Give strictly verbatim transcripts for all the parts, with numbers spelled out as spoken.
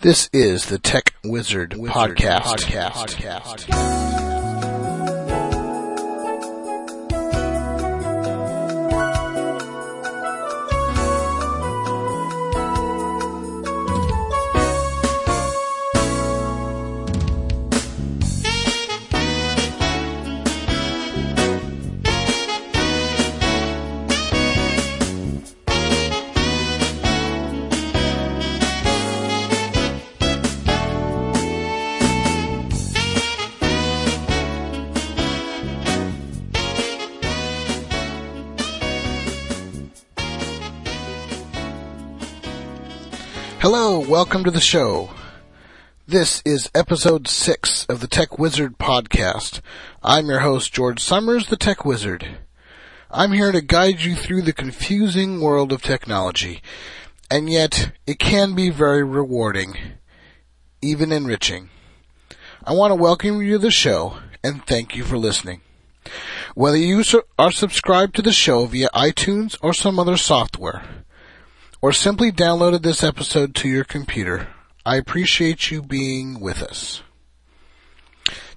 This is the Tech Wizard, Wizard Podcast. Podcast. Podcast. Podcast. Hello, welcome to the show. This is episode six of the Tech Wizard podcast. I'm your host, George Summers, the Tech Wizard. I'm here to guide you through the confusing world of technology, and yet it can be very rewarding, even enriching. I want to welcome you to the show, and thank you for listening. Whether you are subscribed to the show via iTunes or some other software, or simply downloaded this episode to your computer, I appreciate you being with us.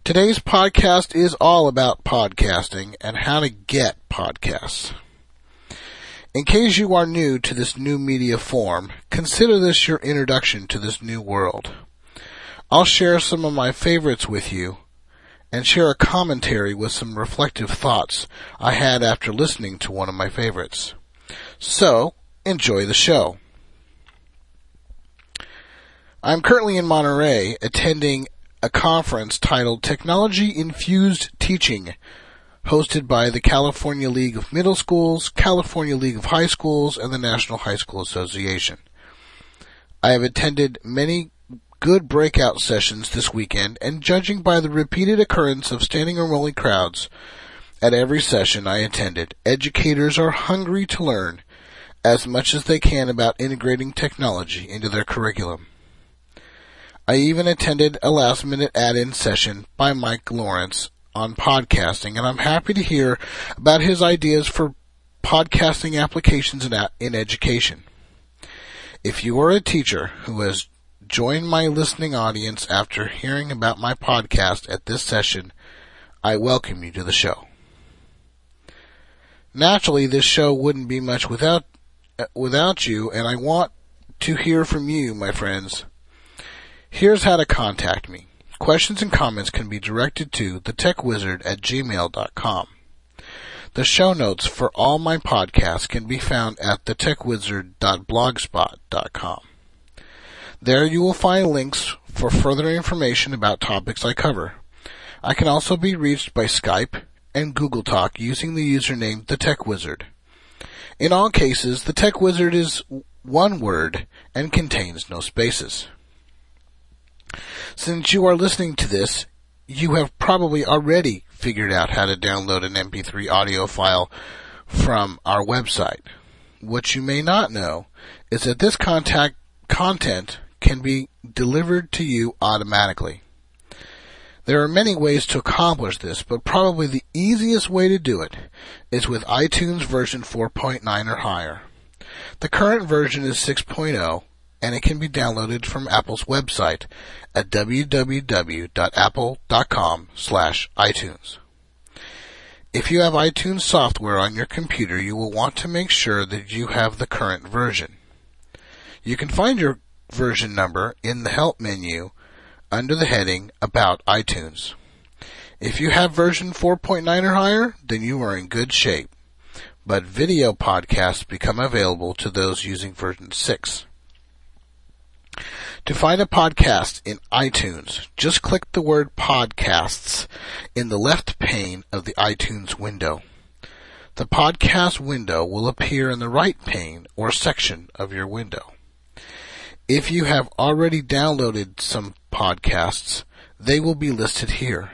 Today's podcast is all about podcasting and how to get podcasts. In case you are new to this new media form, consider this your introduction to this new world. I'll share some of my favorites with you and share a commentary with some reflective thoughts I had after listening to one of my favorites. So, enjoy the show. I'm currently in Monterey attending a conference titled Technology Infused Teaching, hosted by the California League of Middle Schools, California League of High Schools, and the National High School Association. I have attended many good breakout sessions this weekend, and judging by the repeated occurrence of standing or rolling crowds at every session I attended, educators are hungry to learn as much as they can about integrating technology into their curriculum. I even attended a last-minute add-in session by Mike Lawrence on podcasting, and I'm happy to hear about his ideas for podcasting applications in education. If you are a teacher who has joined my listening audience after hearing about my podcast at this session, I welcome you to the show. Naturally, this show wouldn't be much without without you, and I want to hear from you, my friends. Here's how to contact me. Questions and comments can be directed to the tech wizard at gmail dot com. The show notes for all my podcasts can be found at the tech wizard dot blogspot dot com. There you will find links for further information about topics I cover. I can also be reached by Skype and Google Talk using the username the tech wizard. In all cases, the Tech Wizard is one word and contains no spaces. Since you are listening to this, you have probably already figured out how to download an M P three audio file from our website. What you may not know is that this contact content can be delivered to you automatically. There are many ways to accomplish this, but probably the easiest way to do it is with iTunes version four point nine or higher. The current version is six point oh, and it can be downloaded from Apple's website at w w w dot apple dot com slash iTunes. If you have iTunes software on your computer, you will want to make sure that you have the current version. You can find your version number in the Help menu under the heading About iTunes. If you have version four point nine or higher, then you are in good shape. But video podcasts become available to those using version six. To find a podcast in iTunes, just click the word Podcasts in the left pane of the iTunes window. The podcast window will appear in the right pane or section of your window. If you have already downloaded some podcasts, they will be listed here.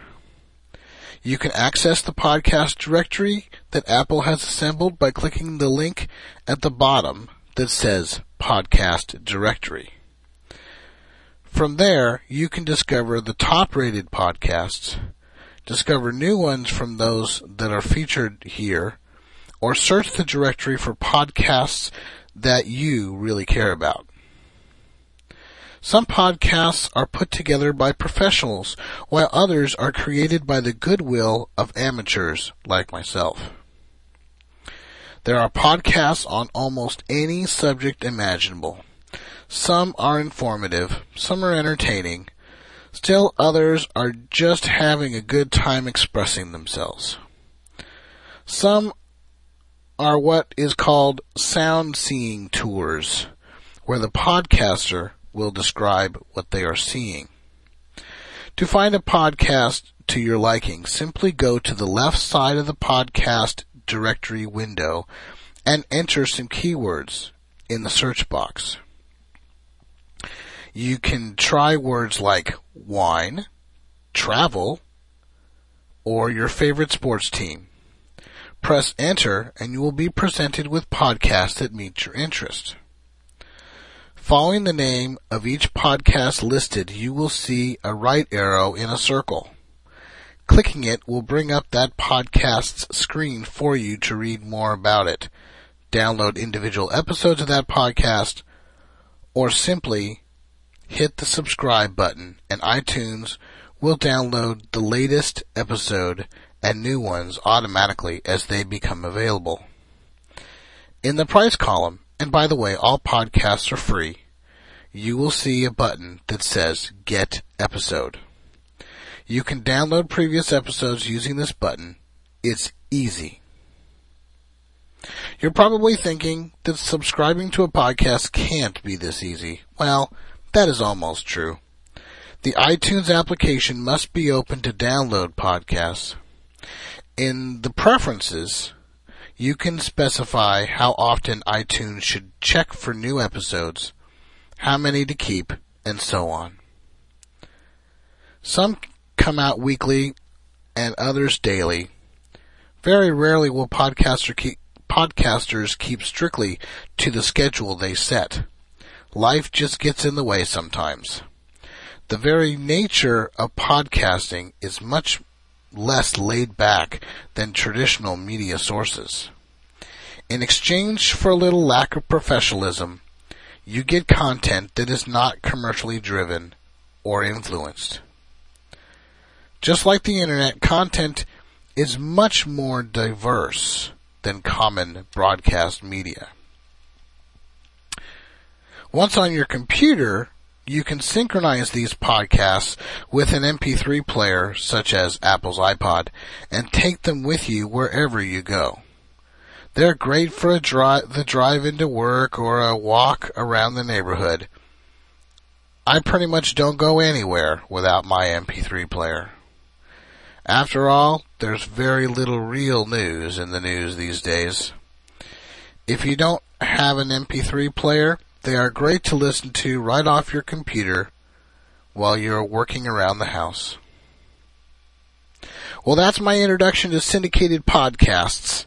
You can access the podcast directory that Apple has assembled by clicking the link at the bottom that says Podcast Directory. From there, you can discover the top-rated podcasts, discover new ones from those that are featured here, or search the directory for podcasts that you really care about. Some podcasts are put together by professionals, while others are created by the goodwill of amateurs like myself. There are podcasts on almost any subject imaginable. Some are informative, some are entertaining, still others are just having a good time expressing themselves. Some are what is called sound-seeing tours, where the podcaster will describe what they are seeing. To find a podcast to your liking, simply go to the left side of the podcast directory window and enter some keywords in the search box. You can try words like wine, travel, or your favorite sports team. Press enter and you will be presented with podcasts that meet your interest. Following the name of each podcast listed, you will see a right arrow in a circle. Clicking it will bring up that podcast's screen for you to read more about it, download individual episodes of that podcast, or simply hit the subscribe button, and iTunes will download the latest episode and new ones automatically as they become available. In the price column, and by the way, all podcasts are free, you will see a button that says Get Episode. You can download previous episodes using this button. It's easy. You're probably thinking that subscribing to a podcast can't be this easy. Well, that is almost true. The iTunes application must be open to download podcasts. In the preferences, you can specify how often iTunes should check for new episodes, how many to keep, and so on. Some come out weekly and others daily. Very rarely will podcaster keep, podcasters keep strictly to the schedule they set. Life just gets in the way sometimes. The very nature of podcasting is much less laid back than traditional media sources. In exchange for a little lack of professionalism, you get content that is not commercially driven or influenced. Just like the internet, content is much more diverse than common broadcast media. Once on your computer, you can synchronize these podcasts with an M P three player, such as Apple's iPod, and take them with you wherever you go. They're great for a dri- the drive into work or a walk around the neighborhood. I pretty much don't go anywhere without my M P three player. After all, there's very little real news in the news these days. If you don't have an M P three player, they are great to listen to right off your computer while you're working around the house. Well, that's my introduction to syndicated podcasts.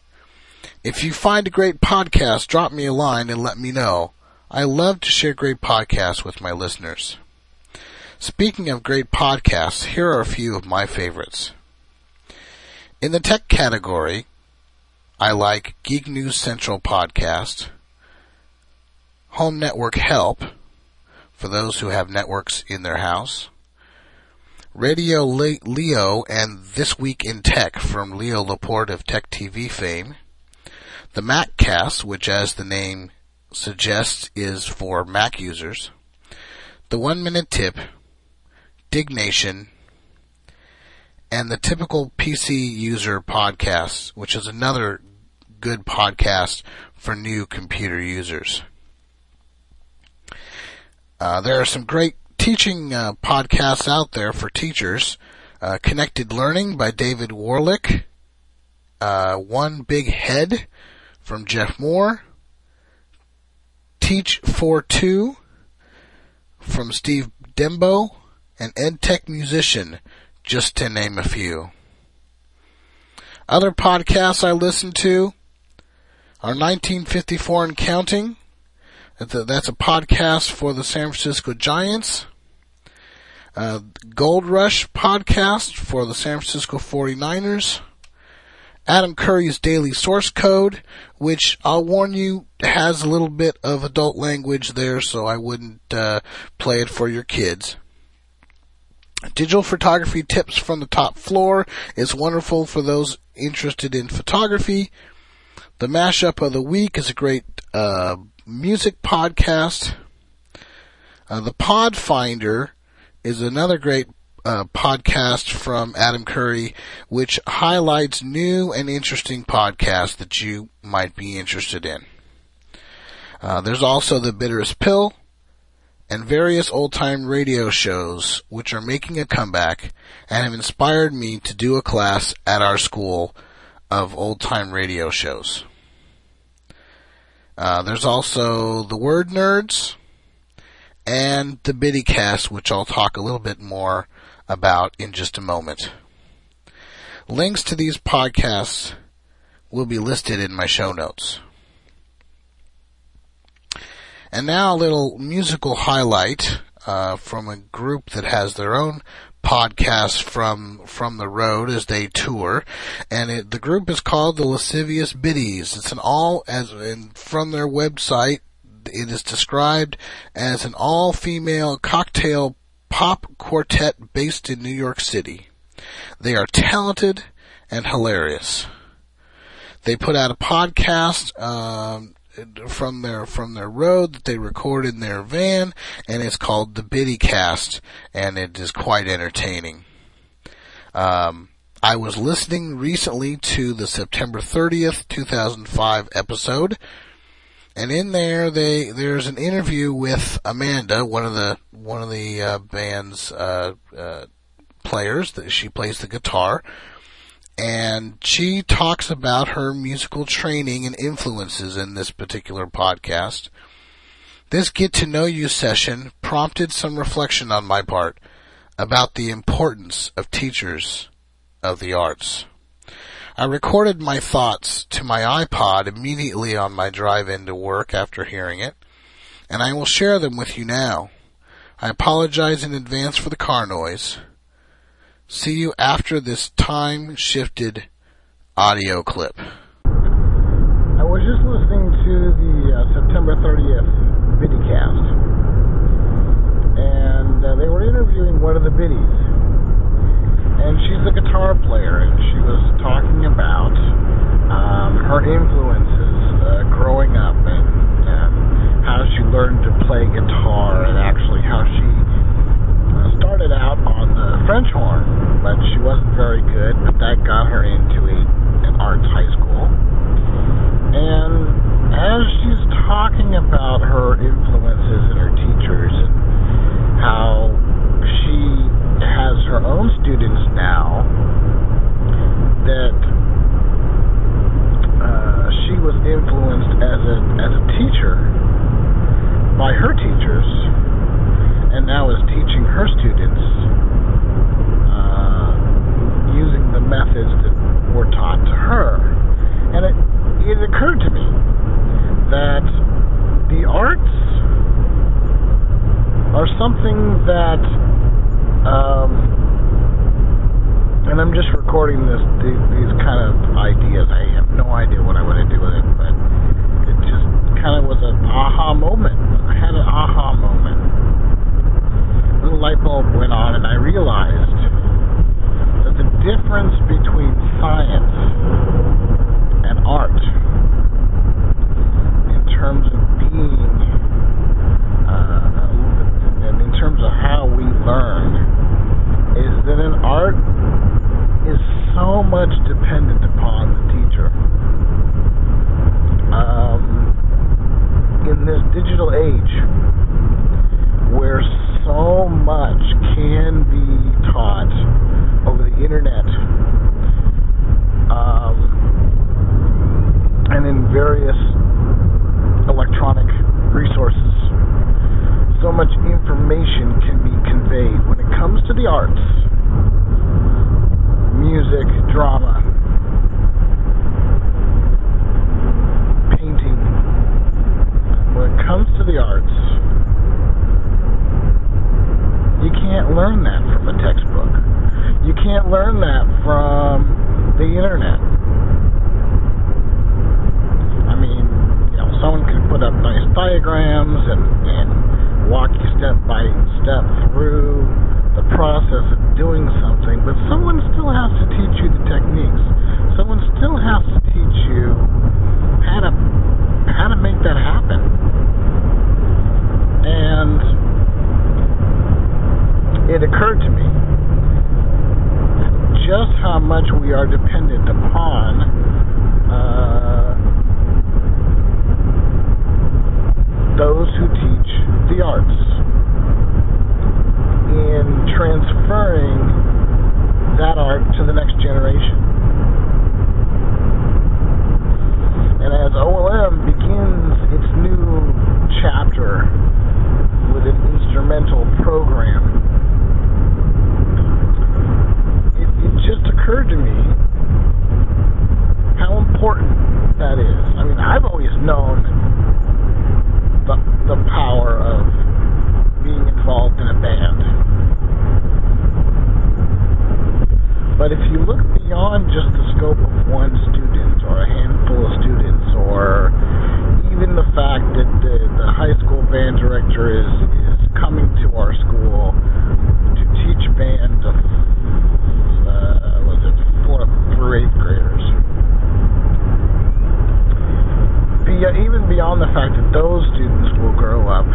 If you find a great podcast, drop me a line and let me know. I love to share great podcasts with my listeners. Speaking of great podcasts, here are a few of my favorites. In the tech category, I like Geek News Central podcast, Home Network Help, for those who have networks in their house, Radio Le- Leo and This Week in Tech from Leo Laporte of Tech T V fame, the MacCast, which as the name suggests is for Mac users, the One Minute Tip, Dignation, and the Typical P C User Podcast, which is another good podcast for new computer users. Uh, there are some great teaching uh, podcasts out there for teachers. Uh, Connected Learning by David Warlick. Uh, One Big Head from Jeff Moore. Teach for Two from Steve Dembo. And EdTech Musician, just to name a few. Other podcasts I listen to are nineteen fifty-four and Counting. That's a podcast for the San Francisco Giants. Uh, Gold Rush podcast for the San Francisco forty-niners. Adam Curry's Daily Source Code, which I'll warn you has a little bit of adult language there, so I wouldn't uh, play it for your kids. Digital Photography Tips from the Top Floor is wonderful for those interested in photography. The Mashup of the Week is a great uh, music podcast. Uh, the Pod Finder is another great uh, podcast from Adam Curry, which highlights new and interesting podcasts that you might be interested in. Uh, there's also The Bitterest Pill, and various old-time radio shows, which are making a comeback and have inspired me to do a class at our school of old-time radio shows. Uh, there's also The Word Nerds and The BiddyCast, which I'll talk a little bit more about in just a moment. Links to these podcasts will be listed in my show notes. And now a little musical highlight uh, from a group that has their own podcast from from the road as they tour, and it, the group is called the Lascivious Biddies. It's an all as and from their website, it is described as an all-female cocktail pop quartet based in New York City. They are talented and hilarious. They put out a podcast. Um, from their from their road that they record in their van, and it's called the BiddyCast, and it is quite entertaining. Um, I was listening recently to the September thirtieth, two thousand five episode, and in there they there's an interview with Amanda, one of the one of the uh, band's uh, uh, players. That she plays the guitar. And she talks about her musical training and influences in this particular podcast. This Get to Know You session prompted some reflection on my part about the importance of teachers of the arts. I recorded my thoughts to my iPod immediately on my drive into work after hearing it, and I will share them with you now. I apologize in advance for the car noise. See you after this time-shifted audio clip. I was just listening to the uh, September thirtieth BiddyCast, and uh, they were interviewing one of the biddies, and she's a guitar player, and she was talking about um, her influences uh, growing up and, and how she learned to play guitar, and actually how she started out on the French horn, but she wasn't very good, but that got her into a, an arts high school. And as she's talking about her influences and her teachers and how she has her own students now that uh, she was influenced as a, as a teacher by her teachers, and now is teaching her students uh, using the methods that were taught to her. And it, it occurred to me that the arts are something that, um, and I'm just recording this th- these kind of ideas. I have no idea what I want to do with it, but it just kind of was an aha moment. I had an aha moment. The light bulb went on, and I realized that the difference between science and art in terms of being uh, and in terms of how we learn is that an art is so much dependent upon the teacher. Um, in this digital age where so much can be taught over the internet um, and in various electronic resources. So much information can be conveyed when it comes to the arts, music, drama, painting. When it comes to the arts, you can't learn that from a textbook. You can't learn that from the internet. someone can put up nice diagrams and, and walk you step by step through the process of doing something, but someone still has to teach you the techniques. Someone still has to teach you how to how to make that happen. And it occurred to me just how much we are dependent upon uh, those who teach the arts in transferring that art to the next generation. And as O L M begins its new chapter with an instrumental program, it just occurred to me how important that is. I mean, I've always known the, the power of being involved in a band. But if you look beyond just the scope of one student or a handful of students, or even the fact that the, the high school band director is, is coming to our school to teach band to eighth graders. Be, uh, even beyond the fact that those students will grow up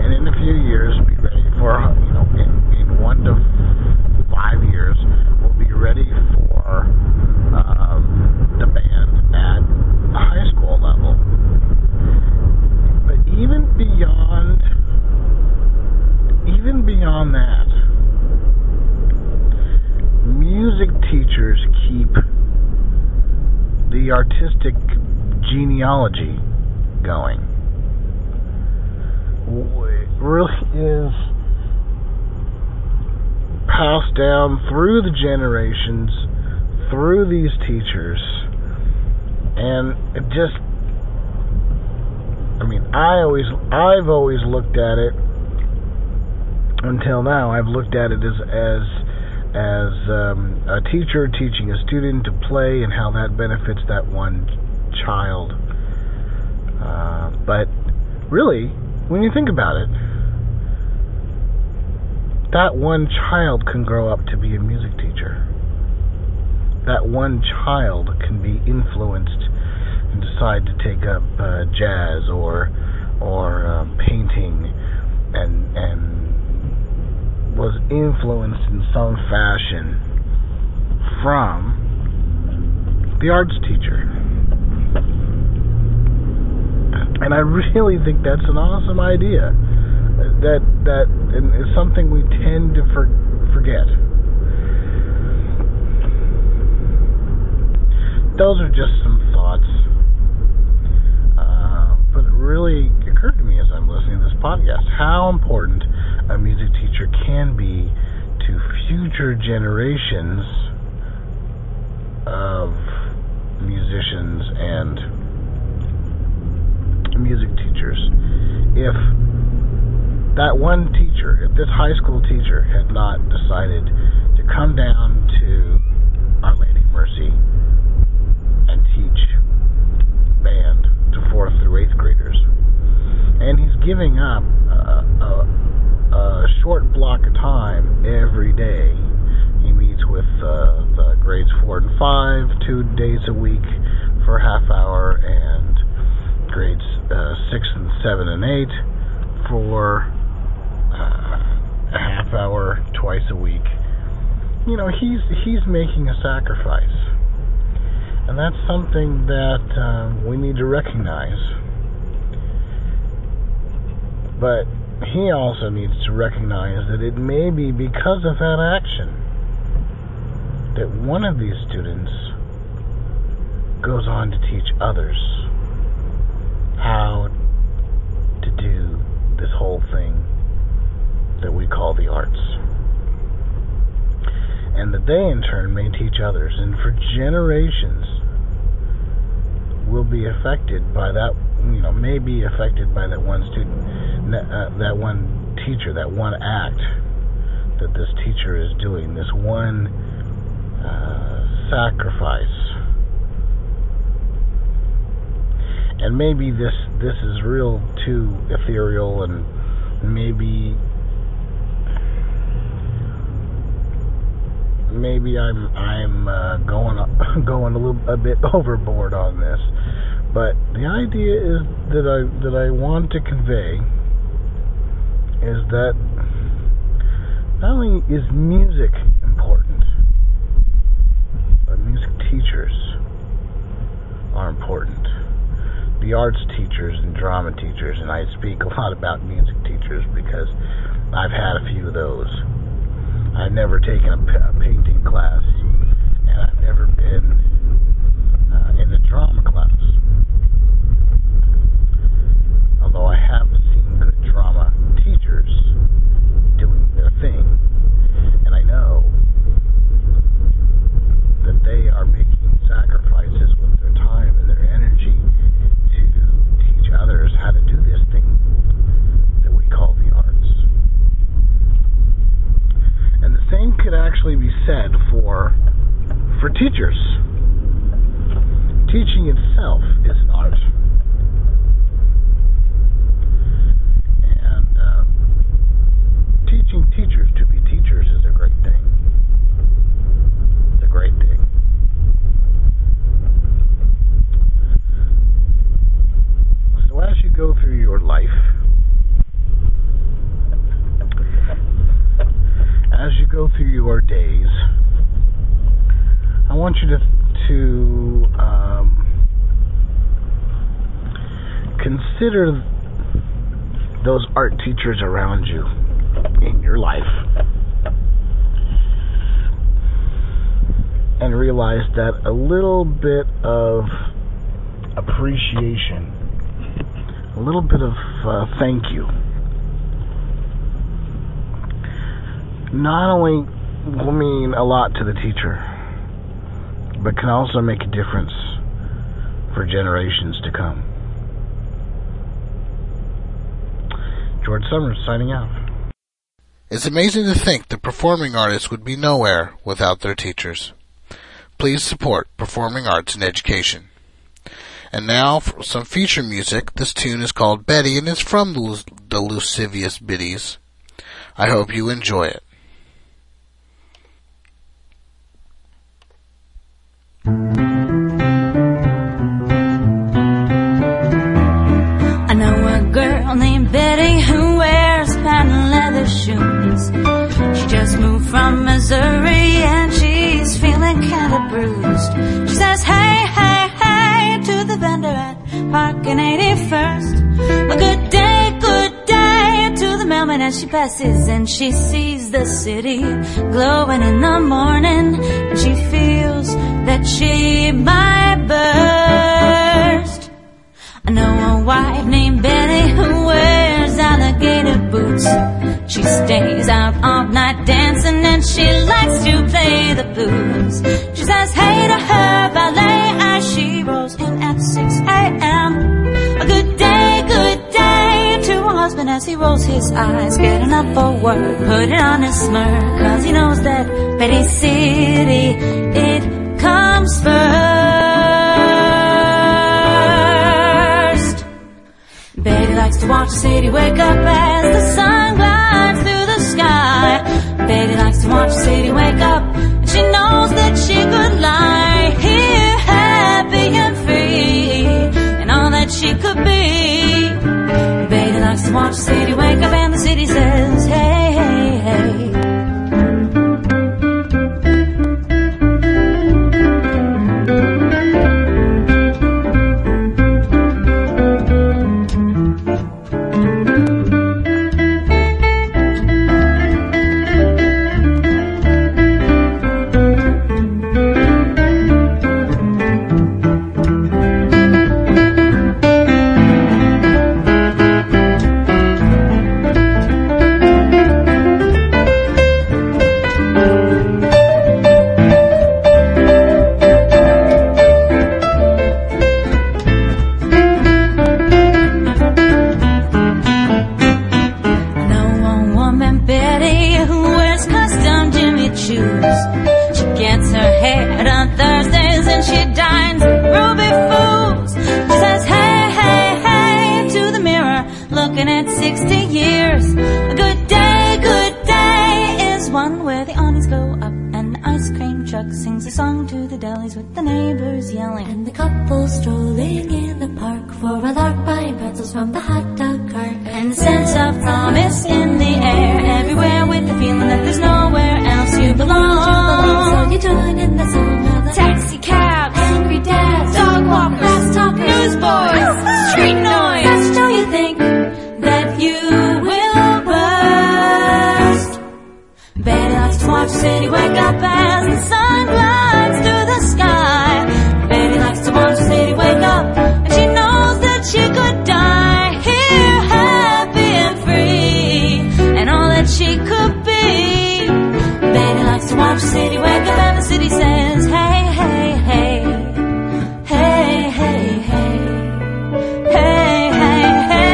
and in a few years be ready for, you know, in, in one to five years, will be ready for um, the band at the high school level. But even beyond, even beyond that, music teachers keep the artistic genealogy going. It really is passed down through the generations, through these teachers, and it just, I mean, I always, I've always looked at it, until now, I've looked at it as, as as um, a teacher teaching a student to play and how that benefits that one child. Uh, but really, when you think about it, that one child can grow up to be a music teacher. That one child can be influenced and decide to take up uh, jazz or or um, painting and and was influenced in some fashion from the arts teacher. And I really think that's an awesome idea. That that is something we tend to for, forget. Those are just some thoughts. Uh, but it really occurred to me as I'm listening to this podcast how important a music teacher can be to future generations of musicians and music teachers. If that one teacher, if this high school teacher had not decided to come down to Our Lady of Mercy and teach band to fourth through eighth graders, and he's giving up a, a a short block of time every day. He meets with uh, the grades four and five two days a week for a half hour, and grades uh, six and seven and eight for uh, a half hour twice a week. You know, he's he's making a sacrifice, and that's something that uh, we need to recognize. But he also needs to recognize that it may be because of that action that one of these students goes on to teach others how to do this whole thing that we call the arts. And that they in turn may teach others, and for generations will be affected by that, you know, may be affected by that one student. Uh, that one teacher, that one act that this teacher is doing, this one uh, sacrifice. and maybe this this is real too ethereal, and maybe maybe I'm I'm uh, going going a little a bit overboard on this, but the idea is that I that I want to convey is that not only is music important, but music teachers are important. The arts teachers and drama teachers, and I speak a lot about music teachers because I've had a few of those. I've never taken a, a painting class, and I've never been uh, in a drama class. Although I have seen good drama teachers doing their thing, and I know that they are making sacrifices with their time and their energy to teach others how to do this thing that we call the arts. And the same could actually be said for for teachers. Teaching itself is an art. And uh, teaching teachers to be teachers is a great thing. It's a great thing. So as you go through your life, as you go through your days, I want you to to um, consider those art teachers around you in your life, and realize that a little bit of appreciation, a little bit of uh, thank you, not only will mean a lot to the teacher, but can also make a difference for generations to come. George Summers signing out. It's amazing to think that performing artists would be nowhere without their teachers. Please support performing arts in education. And now for some feature music. This tune is called Betty and it's from the, the Lascivious Biddies. I hope you enjoy it. I know a girl named Betty who wears patent leather shoes. She just moved from Missouri and she's feeling kind of bruised. She says hey, hey, hey to the vendor at Park and eighty-first. A good day, good day to the mailman as she passes, and she sees the city glowing in the morning, and she feels that she might burst. I know a wife named Betty who wears alligator boots. She stays out all night dancing and she likes to play the blues. She says hey to her valet as she rolls in at six a.m. A good day, good day to her husband as he rolls his eyes, getting up for work, putting on his smirk, cause he knows that Betty City, it comes first. Betty likes to watch the city wake up as the sun glides through the sky. Betty likes to watch the city wake up, and she knows that she could lie here happy and free, and all that she could be. Betty likes to watch the city wake up, and the city says, hey, hey, hey. duck sings a song to the delis with the neighbors yelling. And the couple strolling in the park for a lark, buying pretzels from the hot dog cart. And the sense of promise in the air, everywhere with the feeling that there's nowhere else you belong. You belong, so you join in the song of the taxi cabs, angry dads, dog walkers, talk newsboys, street noise. That's how you think that you. Betty likes to watch City wake up as the sun glides through the sky. Betty likes to watch City wake up, and she knows that she could die here, happy and free, and all that she could be. Betty likes to watch City wake up, and the city says, hey, hey, hey, hey, hey, hey, hey, hey, hey.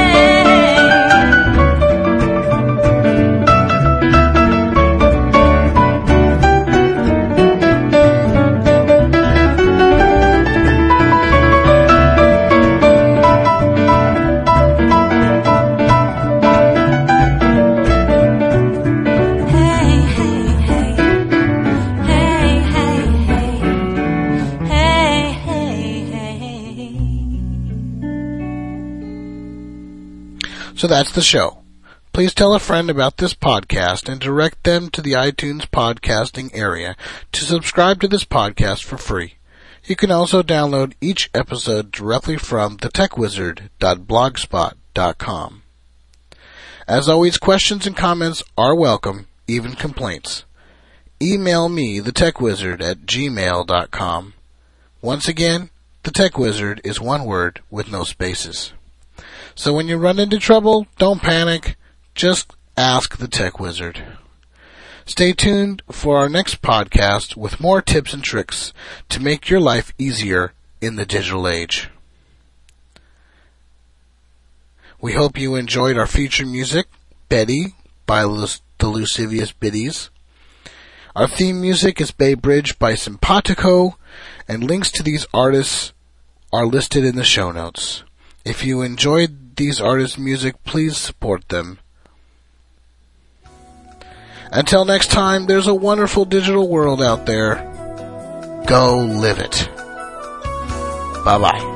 So that's the show. Please tell a friend about this podcast and direct them to the iTunes podcasting area to subscribe to this podcast for free. You can also download each episode directly from the tech wizard dot blogspot dot com. As always, questions and comments are welcome, even complaints. Email me, the tech wizard at gmail dot com. Once again, the Tech Wizard is one word with no spaces. So when you run into trouble, don't panic. Just ask the Tech Wizard. Stay tuned for our next podcast with more tips and tricks to make your life easier in the digital age. We hope you enjoyed our feature music, Betty, by the Lascivious Biddies. Our theme music is Bay Bridge by Simpatico, and links to these artists are listed in the show notes. If you enjoyed these artists' music, please support them. Until next time, there's a wonderful digital world out there. Go live it. Bye-bye.